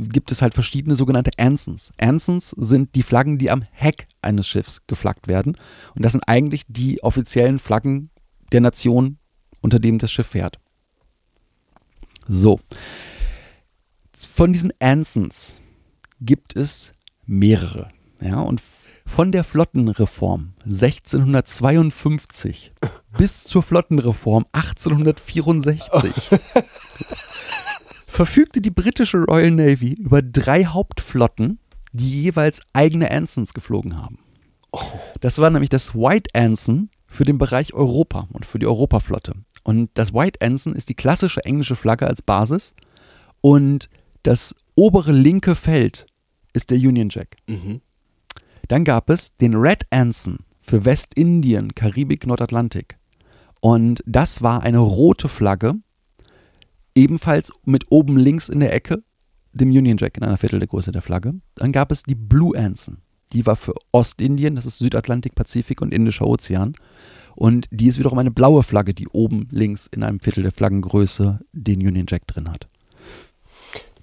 gibt es halt verschiedene sogenannte Ensigns. Ensigns sind die Flaggen, die am Heck eines Schiffs geflaggt werden und das sind eigentlich die offiziellen Flaggen der Nation, unter dem das Schiff fährt. So, von diesen Ensigns gibt es mehrere, ja, und von der Flottenreform 1652 bis zur Flottenreform 1864 verfügte die britische Royal Navy über 3 Hauptflotten, die jeweils eigene Ensigns geflogen haben. Das war nämlich das White Ensign für den Bereich Europa und für die Europaflotte. Und das White Ensign ist die klassische englische Flagge als Basis und das obere linke Feld ist der Union Jack. Mhm. Dann gab es den Red Ensign für Westindien, Karibik, Nordatlantik Und das war eine rote Flagge, ebenfalls mit oben links in der Ecke, dem Union Jack in einer Viertel der Größe der Flagge. Dann gab es die Blue Ensign. Die war für Ostindien, das ist Südatlantik, Pazifik und Indischer Ozean. Und die ist wiederum eine blaue Flagge, die oben links in einem Viertel der Flaggengröße den Union Jack drin hat.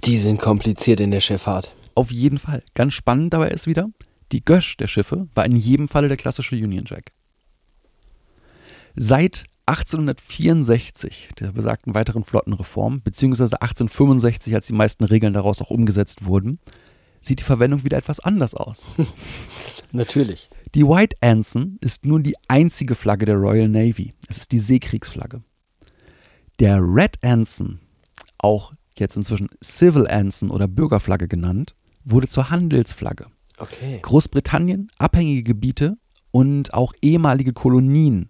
Die sind kompliziert in der Schifffahrt. Auf jeden Fall. Ganz spannend dabei ist wieder, die Gösch der Schiffe war in jedem Falle der klassische Union Jack. Seit 1864, der besagten weiteren Flottenreform, beziehungsweise 1865, als die meisten Regeln daraus auch umgesetzt wurden, sieht die Verwendung wieder etwas anders aus. Natürlich. Die White Ensign ist nun die einzige Flagge der Royal Navy. Es ist die Seekriegsflagge. Der Red Ensign, auch jetzt inzwischen Civil Ensign oder Bürgerflagge genannt, wurde zur Handelsflagge. Okay. Großbritannien, abhängige Gebiete und auch ehemalige Kolonien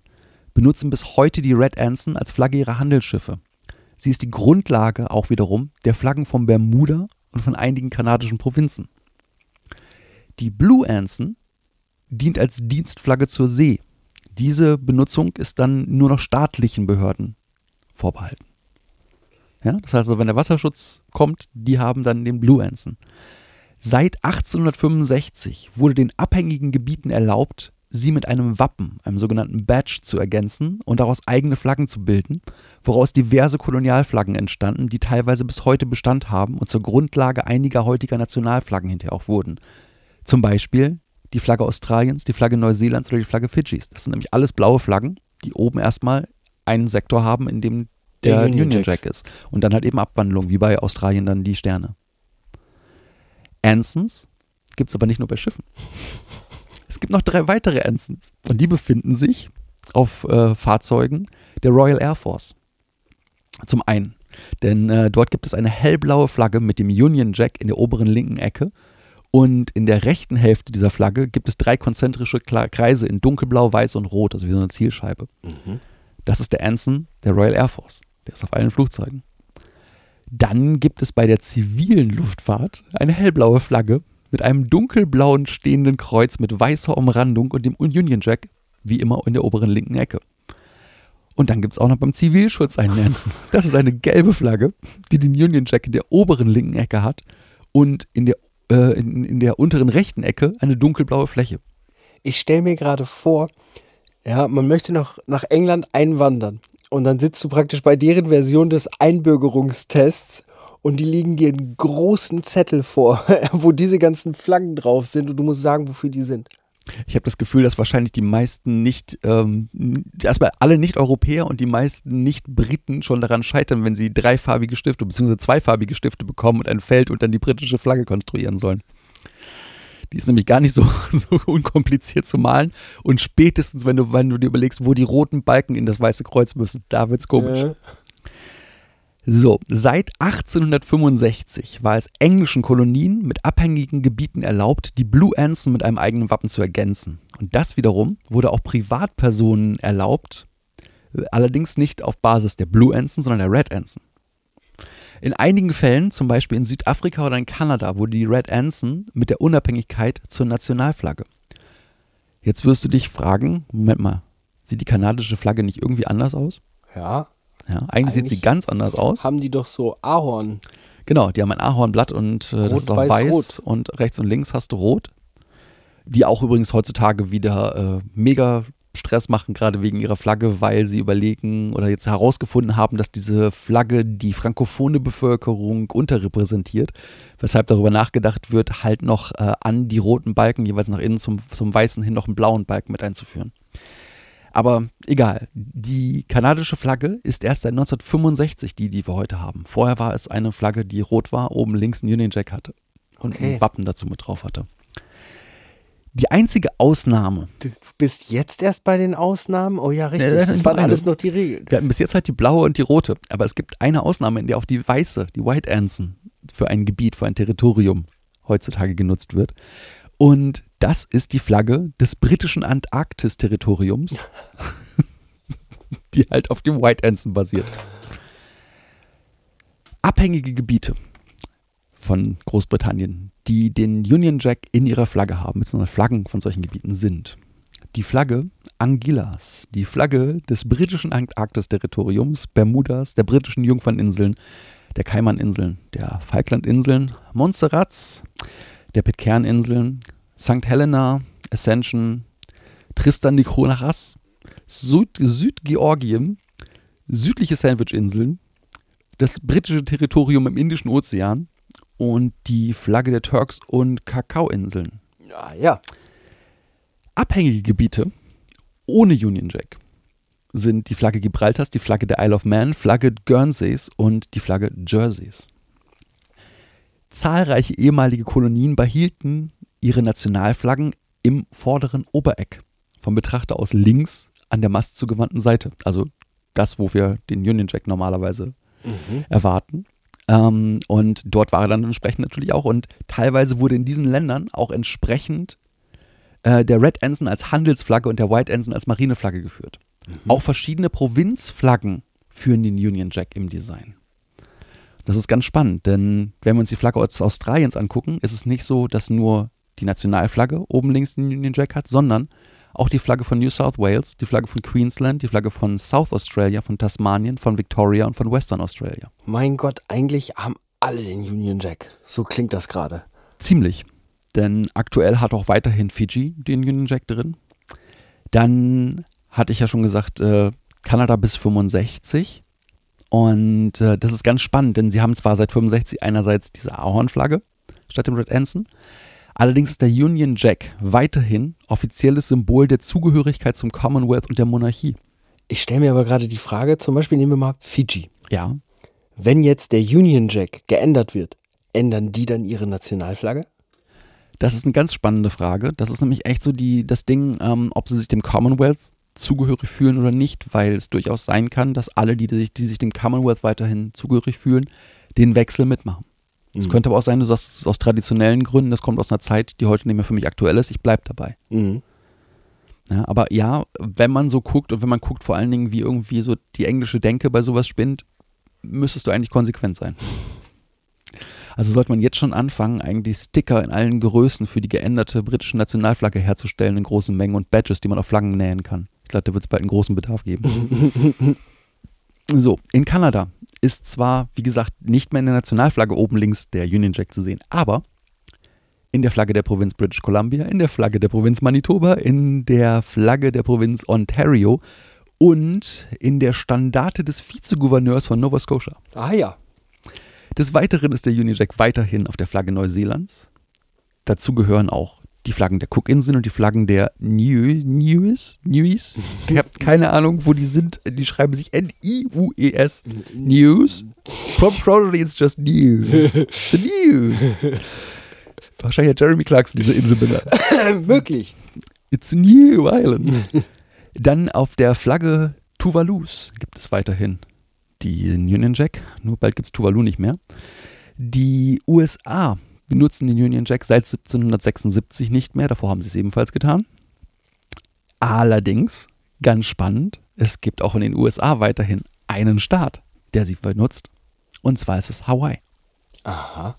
benutzen bis heute die Red Ensign als Flagge ihrer Handelsschiffe. Sie ist die Grundlage auch wiederum der Flaggen von Bermuda und von einigen kanadischen Provinzen. Die Blue Ensign dient als Dienstflagge zur See. Diese Benutzung ist dann nur noch staatlichen Behörden vorbehalten. Ja, das heißt also, wenn der Wasserschutz kommt, die haben dann den Blue Ensign. Seit 1865 wurde den abhängigen Gebieten erlaubt, sie mit einem Wappen, einem sogenannten Badge, zu ergänzen und daraus eigene Flaggen zu bilden, woraus diverse Kolonialflaggen entstanden, die teilweise bis heute Bestand haben und zur Grundlage einiger heutiger Nationalflaggen hinterher auch wurden. Zum Beispiel die Flagge Australiens, die Flagge Neuseelands oder die Flagge Fidschis. Das sind nämlich alles blaue Flaggen, die oben erstmal einen Sektor haben, in dem der Union Jack ist. Und dann halt eben Abwandlung, wie bei Australien dann die Sterne. Ensigns gibt es aber nicht nur bei Schiffen. Es gibt noch 3 weitere Ensigns und die befinden sich auf Fahrzeugen der Royal Air Force. Zum einen, denn dort gibt es eine hellblaue Flagge mit dem Union Jack in der oberen linken Ecke und in der rechten Hälfte dieser Flagge gibt es 3 konzentrische Kreise in dunkelblau, weiß und rot, also wie so eine Zielscheibe. Mhm. Das ist der Ensign der Royal Air Force, der ist auf allen Flugzeugen. Dann gibt es bei der zivilen Luftfahrt eine hellblaue Flagge mit einem dunkelblauen stehenden Kreuz mit weißer Umrandung und dem Union Jack, wie immer in der oberen linken Ecke. Und dann gibt es auch noch beim Zivilschutz einen Ensign. Das ist eine gelbe Flagge, die den Union Jack in der oberen linken Ecke hat und in der unteren rechten Ecke eine dunkelblaue Fläche. Ich stelle mir gerade vor, ja, man möchte noch nach England einwandern und dann sitzt du praktisch bei deren Version des Einbürgerungstests. Und die legen dir einen großen Zettel vor, wo diese ganzen Flaggen drauf sind und du musst sagen, wofür die sind. Ich habe das Gefühl, dass wahrscheinlich die meisten erstmal alle Nicht-Europäer und die meisten Nicht-Briten schon daran scheitern, wenn sie 3 farbige Stifte bzw. 2 farbige Stifte bekommen und ein Feld und dann die britische Flagge konstruieren sollen. Die ist nämlich gar nicht so unkompliziert zu malen und spätestens, wenn du dir überlegst, wo die roten Balken in das weiße Kreuz müssen, da wird's komisch. So, seit 1865 war es englischen Kolonien mit abhängigen Gebieten erlaubt, die Blue Ensign mit einem eigenen Wappen zu ergänzen. Und das wiederum wurde auch Privatpersonen erlaubt, allerdings nicht auf Basis der Blue Ensign, sondern der Red Ensign. In einigen Fällen, zum Beispiel in Südafrika oder in Kanada, wurde die Red Ensign mit der Unabhängigkeit zur Nationalflagge. Jetzt wirst du dich fragen, Moment mal, sieht die kanadische Flagge nicht irgendwie anders aus? Ja, eigentlich sieht sie ganz anders aus. Haben die doch so Ahorn. Genau, die haben ein Ahornblatt und rot, das ist auch weiß rot. Und rechts und links hast du rot. Die auch übrigens heutzutage wieder mega Stress machen, gerade wegen ihrer Flagge, weil sie überlegen oder jetzt herausgefunden haben, dass diese Flagge die frankophone Bevölkerung unterrepräsentiert, weshalb darüber nachgedacht wird, halt noch an die roten Balken jeweils nach innen zum weißen hin noch einen blauen Balken mit einzuführen. Aber egal, die kanadische Flagge ist erst seit 1965 die wir heute haben. Vorher war es eine Flagge, die rot war, oben links einen Union Jack hatte und ein Wappen dazu mit drauf hatte. Die einzige Ausnahme. Du bist jetzt erst bei den Ausnahmen? Oh ja, richtig, das waren alles noch die Regeln. Wir hatten bis jetzt halt die blaue und die rote, aber es gibt eine Ausnahme, in der auch die weiße, die White Ensign, für ein Gebiet, für ein Territorium heutzutage genutzt wird. Und das ist die Flagge des britischen Antarktis-Territoriums, die halt auf dem White Ensign basiert. Abhängige Gebiete von Großbritannien, die den Union Jack in ihrer Flagge haben, beziehungsweise Flaggen von solchen Gebieten sind. Die Flagge Anguillas, die Flagge des britischen Antarktis-Territoriums, Bermudas, der britischen Jungferninseln, der Kaimaninseln, der Falklandinseln, Montserrats, der Pitcairn-Inseln, St. Helena, Ascension, Tristan de Cronajas, Südgeorgien, südliche Sandwich-Inseln, das britische Territorium im Indischen Ozean und die Flagge der Turks- und Kakaoinseln. Ah ja. Abhängige Gebiete ohne Union Jack sind die Flagge Gibraltars, die Flagge der Isle of Man, Flagge Guernseys und die Flagge Jerseys. Zahlreiche ehemalige Kolonien behielten ihre Nationalflaggen im vorderen Obereck, vom Betrachter aus links an der Mast zugewandten Seite. Also das, wo wir den Union Jack normalerweise erwarten. Und dort war er dann entsprechend natürlich auch. Und teilweise wurde in diesen Ländern auch entsprechend der Red Ensign als Handelsflagge und der White Ensign als Marineflagge geführt. Auch verschiedene Provinzflaggen führen den Union Jack im Design. Das ist ganz spannend, denn wenn wir uns die Flagge aus Australiens angucken, ist es nicht so, dass nur die Nationalflagge oben links den Union Jack hat, sondern auch die Flagge von New South Wales, die Flagge von Queensland, die Flagge von South Australia, von Tasmanien, von Victoria und von Western Australia. Mein Gott, eigentlich haben alle den Union Jack. So klingt das gerade. Ziemlich, denn aktuell hat auch weiterhin Fiji den Union Jack drin. Dann hatte ich ja schon gesagt, Kanada bis 65. Und das ist ganz spannend, denn sie haben zwar seit 65 einerseits diese Ahornflagge statt dem Red Ensign. Allerdings ist der Union Jack weiterhin offizielles Symbol der Zugehörigkeit zum Commonwealth und der Monarchie. Ich stelle mir aber gerade die Frage, zum Beispiel nehmen wir mal Fiji. Ja. Wenn jetzt der Union Jack geändert wird, ändern die dann ihre Nationalflagge? Das ist eine ganz spannende Frage. Das ist nämlich echt so das Ding, ob sie sich dem Commonwealth zugehörig fühlen oder nicht, weil es durchaus sein kann, dass alle, die sich dem Commonwealth weiterhin zugehörig fühlen, den Wechsel mitmachen. Es könnte aber auch sein, du sagst, es ist aus traditionellen Gründen, das kommt aus einer Zeit, die heute nicht mehr für mich aktuell ist, ich bleibe dabei. Ja, aber ja, wenn man so guckt und wenn man guckt vor allen Dingen, wie irgendwie so die englische Denke bei sowas spinnt, müsstest du eigentlich konsequent sein. Also sollte man jetzt schon anfangen, eigentlich Sticker in allen Größen für die geänderte britische Nationalflagge herzustellen in großen Mengen und Badges, die man auf Flaggen nähen kann. Ich glaube, da wird es bald einen großen Bedarf geben. So, in Kanada ist zwar, wie gesagt, nicht mehr in der Nationalflagge oben links der Union Jack zu sehen, aber in der Flagge der Provinz British Columbia, in der Flagge der Provinz Manitoba, in der Flagge der Provinz Ontario und in der Standarte des Vizegouverneurs von Nova Scotia. Ah ja. Des Weiteren ist der Union Jack weiterhin auf der Flagge Neuseelands. Dazu gehören auch die Flaggen der Cookinseln und die Flaggen der Niues. Ich habe keine Ahnung, wo die sind. Die schreiben sich Niues. Niues. Probably it's just Niues. The Niues. Wahrscheinlich hat Jeremy Clarkson diese Insel benannt. Möglich. It's a new island. Dann auf der Flagge Tuvalus gibt es weiterhin die Union Jack. Nur bald gibt es Tuvalu nicht mehr. Die USA benutzen den Union Jack seit 1776 nicht mehr. Davor haben sie es ebenfalls getan. Allerdings, ganz spannend, es gibt auch in den USA weiterhin einen Staat, der sie benutzt. Und zwar ist es Hawaii. Aha.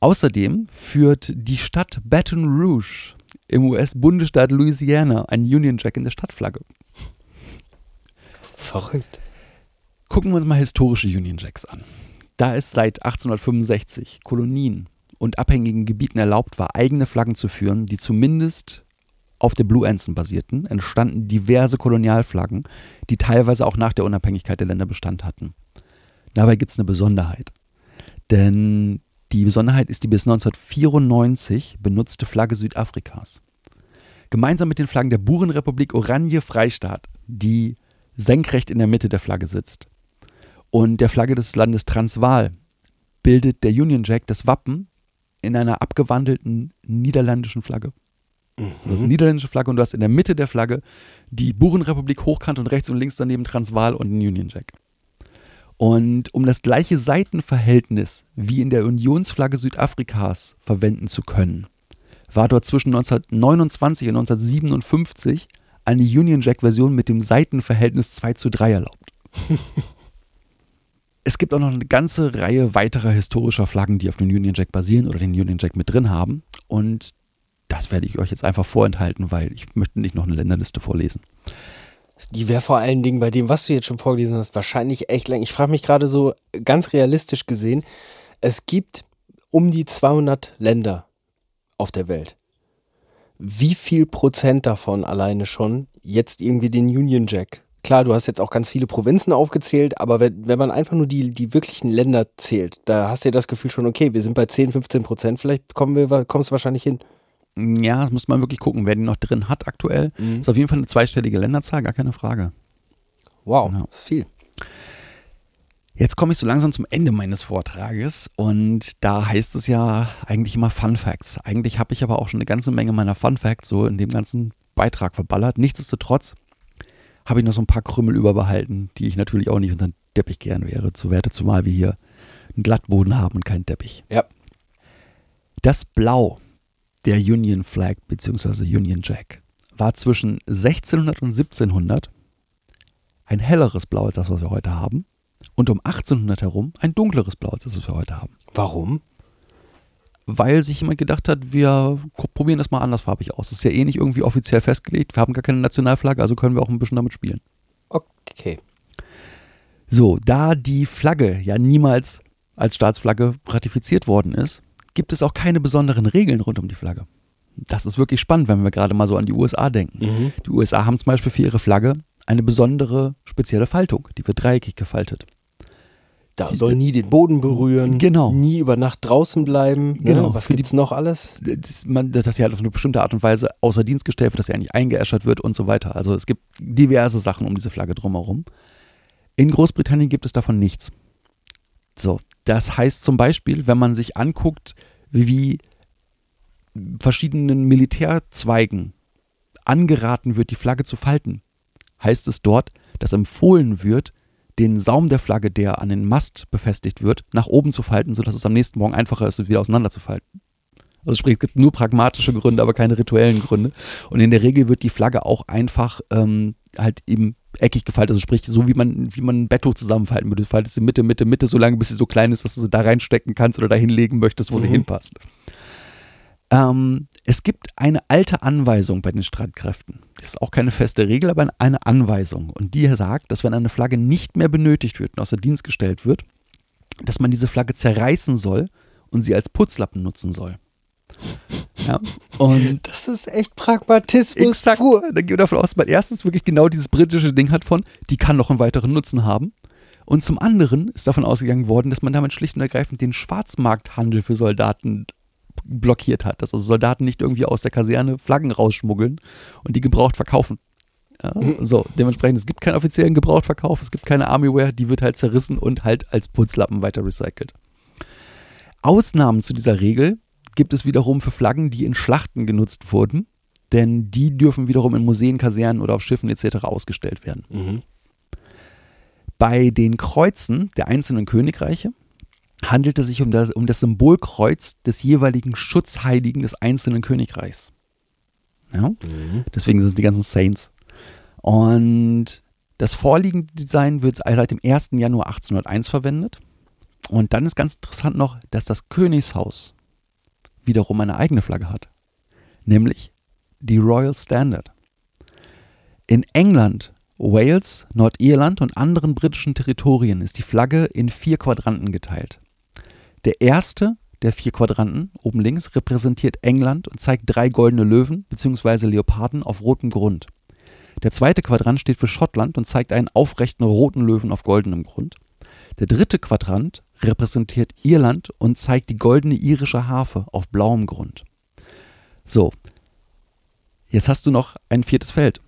Außerdem führt die Stadt Baton Rouge im US-Bundesstaat Louisiana einen Union Jack in der Stadtflagge. Verrückt. Gucken wir uns mal historische Union Jacks an. Da es seit 1865 Kolonien und abhängigen Gebieten erlaubt war, eigene Flaggen zu führen, die zumindest auf der Blue Ensign basierten, entstanden diverse Kolonialflaggen, die teilweise auch nach der Unabhängigkeit der Länder Bestand hatten. Dabei gibt es eine Besonderheit. Denn die Besonderheit ist die bis 1994 benutzte Flagge Südafrikas. Gemeinsam mit den Flaggen der Burenrepublik Oranje Freistaat, die senkrecht in der Mitte der Flagge sitzt, und der Flagge des Landes Transvaal bildet der Union Jack das Wappen in einer abgewandelten niederländischen Flagge. Das ist eine niederländische Flagge und du hast in der Mitte der Flagge die Burenrepublik hochkant und rechts und links daneben Transvaal und den Union Jack. Und um das gleiche Seitenverhältnis wie in der Unionsflagge Südafrikas verwenden zu können, war dort zwischen 1929 und 1957 eine Union Jack-Version mit dem Seitenverhältnis 2:3 erlaubt. Es gibt auch noch eine ganze Reihe weiterer historischer Flaggen, die auf den Union Jack basieren oder den Union Jack mit drin haben. Und das werde ich euch jetzt einfach vorenthalten, weil ich möchte nicht noch eine Länderliste vorlesen. Die wäre vor allen Dingen bei dem, was du jetzt schon vorgelesen hast, wahrscheinlich echt lang. Ich frage mich gerade so ganz realistisch gesehen, es gibt um die 200 Länder auf der Welt. Wie viel Prozent davon alleine schon jetzt irgendwie den Union Jack? Klar, du hast jetzt auch ganz viele Provinzen aufgezählt, aber wenn man einfach nur die wirklichen Länder zählt, da hast du ja das Gefühl schon, okay, wir sind bei 10-15%, vielleicht kommst du wahrscheinlich hin. Ja, das muss man wirklich gucken, wer den noch drin hat aktuell. Mhm. Ist auf jeden Fall eine zweistellige Länderzahl, gar keine Frage. Wow, genau. Das ist viel. Jetzt komme ich so langsam zum Ende meines Vortrages und da heißt es ja eigentlich immer Fun Facts. Eigentlich habe ich aber auch schon eine ganze Menge meiner Fun Facts so in dem ganzen Beitrag verballert. Nichtsdestotrotz habe ich noch so ein paar Krümel überbehalten, die ich natürlich auch nicht unter den Teppich kehren wäre, zu Werte, zumal wir hier einen Glattboden haben und keinen Teppich. Ja. Das Blau der Union Flag bzw. Union Jack war zwischen 1600 und 1700 ein helleres Blau als das, was wir heute haben, und um 1800 herum ein dunkleres Blau als das, was wir heute haben. Warum? Weil sich jemand gedacht hat, wir probieren das mal andersfarbig aus. Das ist ja eh nicht irgendwie offiziell festgelegt. Wir haben gar keine Nationalflagge, also können wir auch ein bisschen damit spielen. Okay. So, da die Flagge ja niemals als Staatsflagge ratifiziert worden ist, gibt es auch keine besonderen Regeln rund um die Flagge. Das ist wirklich spannend, wenn wir gerade mal so an die USA denken. Mhm. Die USA haben zum Beispiel für ihre Flagge eine besondere, spezielle Faltung. Die wird dreieckig gefaltet. Da soll nie den Boden berühren, genau. Nie über Nacht draußen bleiben. Genau. Was gibt es noch alles? Dass sie halt auf eine bestimmte Art und Weise außer Dienst gestellt wird, dass er nicht eingeäschert wird und so weiter. Also es gibt diverse Sachen um diese Flagge drumherum. In Großbritannien gibt es davon nichts. So, das heißt zum Beispiel, wenn man sich anguckt, wie verschiedenen Militärzweigen angeraten wird, die Flagge zu falten, heißt es dort, dass empfohlen wird, den Saum der Flagge, der an den Mast befestigt wird, nach oben zu falten, sodass es am nächsten Morgen einfacher ist, wieder auseinander zu falten. Also sprich, es gibt nur pragmatische Gründe, aber keine rituellen Gründe. Und in der Regel wird die Flagge auch einfach halt eben eckig gefaltet, also sprich, so wie man ein Betttuch zusammenfalten würde. Du faltest sie Mitte, so lange, bis sie so klein ist, dass du sie da reinstecken kannst oder da hinlegen möchtest, wo sie hinpasst. Es gibt eine alte Anweisung bei den Streitkräften. Das ist auch keine feste Regel, aber eine Anweisung. Und die sagt, dass wenn eine Flagge nicht mehr benötigt wird und außer Dienst gestellt wird, dass man diese Flagge zerreißen soll und sie als Putzlappen nutzen soll. Ja, und das ist echt Pragmatismus exakt, pur. Dann gehen wir davon aus, dass man erstens wirklich genau dieses britische Ding hat von, die kann noch einen weiteren Nutzen haben. Und zum anderen ist davon ausgegangen worden, dass man damit schlicht und ergreifend den Schwarzmarkthandel für Soldaten blockiert hat. Dass also Soldaten nicht irgendwie aus der Kaserne Flaggen rausschmuggeln und die gebraucht verkaufen. Ja, so, dementsprechend, es gibt keinen offiziellen Gebrauchtverkauf, es gibt keine Armyware, die wird halt zerrissen und halt als Putzlappen weiter recycelt. Ausnahmen zu dieser Regel gibt es wiederum für Flaggen, die in Schlachten genutzt wurden, denn die dürfen wiederum in Museen, Kasernen oder auf Schiffen etc. ausgestellt werden. Mhm. Bei den Kreuzen der einzelnen Königreiche handelt es sich um das Symbolkreuz des jeweiligen Schutzheiligen des einzelnen Königreichs. Ja? Mhm. Deswegen sind es die ganzen Saints. Und das vorliegende Design wird seit dem 1. Januar 1801 verwendet. Und dann ist ganz interessant noch, dass das Königshaus wiederum eine eigene Flagge hat, nämlich die Royal Standard. In England, Wales, Nordirland und anderen britischen Territorien ist die Flagge in 4 Quadranten geteilt. Der erste der 4 Quadranten, oben links, repräsentiert England und zeigt 3 goldene Löwen bzw. Leoparden auf rotem Grund. Der zweite Quadrant steht für Schottland und zeigt einen aufrechten roten Löwen auf goldenem Grund. Der dritte Quadrant repräsentiert Irland und zeigt die goldene irische Harfe auf blauem Grund. So, jetzt hast du noch ein viertes Feld.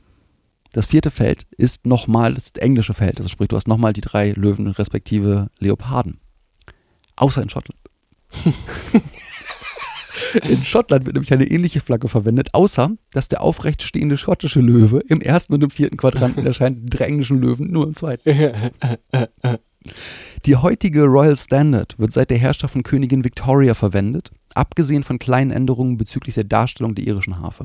Das vierte Feld ist nochmal das englische Feld, also sprich, du hast nochmal die 3 Löwen respektive Leoparden. Außer in Schottland. In Schottland wird nämlich eine ähnliche Flagge verwendet, außer, dass der aufrecht stehende schottische Löwe im ersten und im vierten Quadranten erscheint, die 3 englischen Löwen nur im zweiten. Die heutige Royal Standard wird seit der Herrschaft von Königin Victoria verwendet, abgesehen von kleinen Änderungen bezüglich der Darstellung der irischen Harfe.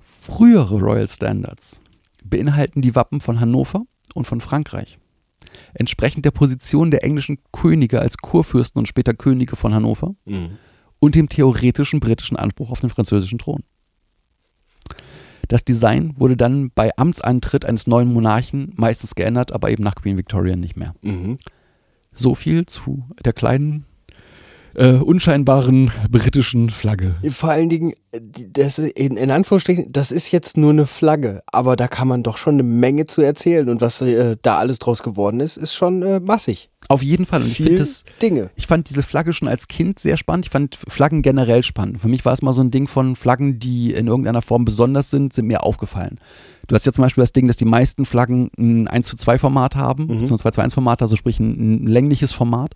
Frühere Royal Standards beinhalten die Wappen von Hannover und von Frankreich. Entsprechend der Position der englischen Könige als Kurfürsten und später Könige von Hannover und dem theoretischen britischen Anspruch auf den französischen Thron. Das Design wurde dann bei Amtsantritt eines neuen Monarchen meistens geändert, aber eben nach Queen Victoria nicht mehr. Mhm. So viel zu der kleinen, unscheinbaren britischen Flagge. Vor allen Dingen, das in Anführungsstrichen, das ist jetzt nur eine Flagge, aber da kann man doch schon eine Menge zu erzählen und was da alles draus geworden ist, ist schon massig. Auf jeden Fall. Und ich fand diese Flagge schon als Kind sehr spannend. Ich fand Flaggen generell spannend. Für mich war es mal so ein Ding von Flaggen, die in irgendeiner Form besonders sind mir aufgefallen. Du hast ja zum Beispiel das Ding, dass die meisten Flaggen ein 1:2-Format haben, beziehungsweise 2:1-Format, also sprich ein längliches Format,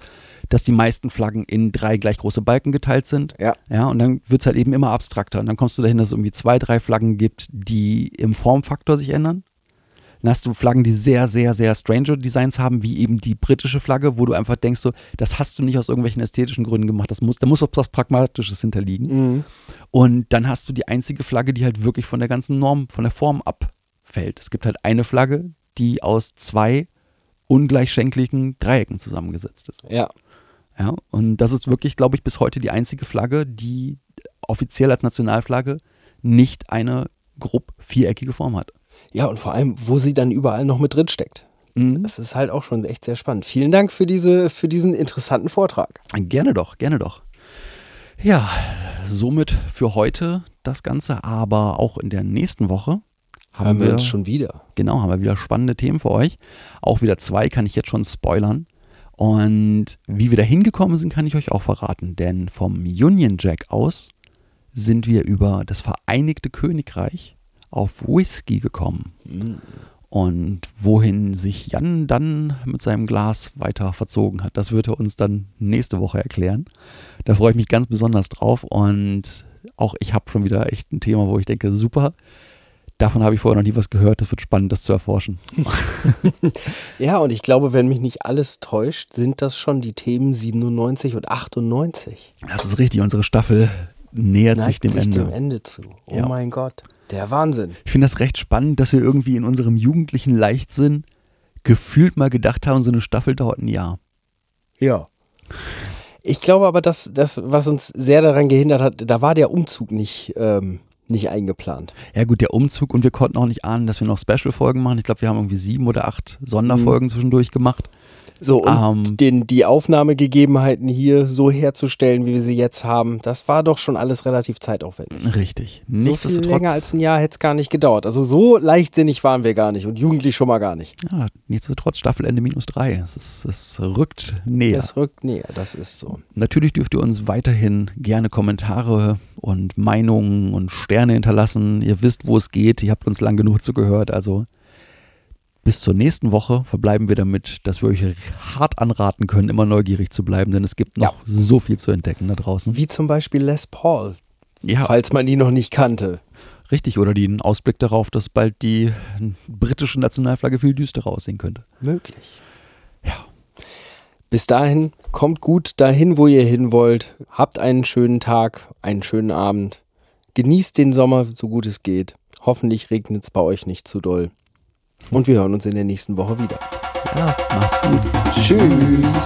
dass die meisten Flaggen in 3 gleich große Balken geteilt sind. Ja, und dann wird es halt eben immer abstrakter. Und dann kommst du dahin, dass es irgendwie 2, 3 Flaggen gibt, die im Formfaktor sich ändern. Dann hast du Flaggen, die sehr, sehr, sehr strange Designs haben, wie eben die britische Flagge, wo du einfach denkst, so, das hast du nicht aus irgendwelchen ästhetischen Gründen gemacht, da muss auch was Pragmatisches hinterliegen. Mhm. Und dann hast du die einzige Flagge, die halt wirklich von der ganzen Norm, von der Form abfällt. Es gibt halt eine Flagge, die aus 2 ungleichschenkligen Dreiecken zusammengesetzt ist. Ja. Und das ist wirklich, glaube ich, bis heute die einzige Flagge, die offiziell als Nationalflagge nicht eine grob viereckige Form hat. Ja, und vor allem, wo sie dann überall noch mit drin steckt. Mhm. Das ist halt auch schon echt sehr spannend. Vielen Dank für diesen interessanten Vortrag. Gerne doch. Ja, somit für heute das Ganze, aber auch in der nächsten Woche haben wir uns schon wieder. Genau, haben wir wieder spannende Themen für euch. Auch wieder 2 kann ich jetzt schon spoilern. Und wie wir da hingekommen sind, kann ich euch auch verraten. Denn vom Union Jack aus sind wir über das Vereinigte Königreich auf Whisky gekommen. Und wohin sich Jan dann mit seinem Glas weiter verzogen hat, das wird er uns dann nächste Woche erklären. Da freue ich mich ganz besonders drauf und auch ich habe schon wieder echt ein Thema, wo ich denke, super, davon habe ich vorher noch nie was gehört, das wird spannend, das zu erforschen. Ja, und ich glaube, wenn mich nicht alles täuscht, sind das schon die Themen 97 und 98. Das ist richtig, unsere Staffel neigt sich dem Ende zu. Oh ja. Mein Gott. Der Wahnsinn. Ich finde das recht spannend, dass wir irgendwie in unserem jugendlichen Leichtsinn gefühlt mal gedacht haben, so eine Staffel dauert ein Jahr. Ja. Ich glaube aber, dass das, was uns sehr daran gehindert hat, da war der Umzug nicht eingeplant. Ja gut, der Umzug und wir konnten auch nicht ahnen, dass wir noch Special-Folgen machen. Ich glaube, wir haben irgendwie 7 oder 8 Sonderfolgen zwischendurch gemacht. So, und die Aufnahmegegebenheiten hier so herzustellen, wie wir sie jetzt haben, das war doch schon alles relativ zeitaufwendig. Richtig. Nichtsdestotrotz, so viel länger als ein Jahr hätte es gar nicht gedauert. Also so leichtsinnig waren wir gar nicht und jugendlich schon mal gar nicht. Ja, nichtsdestotrotz Staffelende -3. Es rückt näher. Es rückt näher, das ist so. Natürlich dürft ihr uns weiterhin gerne Kommentare und Meinungen und Sterne hinterlassen. Ihr wisst, wo es geht. Ihr habt uns lang genug zugehört, also... Bis zur nächsten Woche verbleiben wir damit, dass wir euch hart anraten können, immer neugierig zu bleiben, denn es gibt noch so viel zu entdecken da draußen. Wie zum Beispiel Les Paul, falls man die noch nicht kannte. Richtig, oder den Ausblick darauf, dass bald die britische Nationalflagge viel düsterer aussehen könnte. Möglich. Ja. Bis dahin, kommt gut dahin, wo ihr hin wollt. Habt einen schönen Tag, einen schönen Abend. Genießt den Sommer, so gut es geht. Hoffentlich regnet es bei euch nicht zu doll. Und wir hören uns in der nächsten Woche wieder. Ja, macht's gut. Tschüss.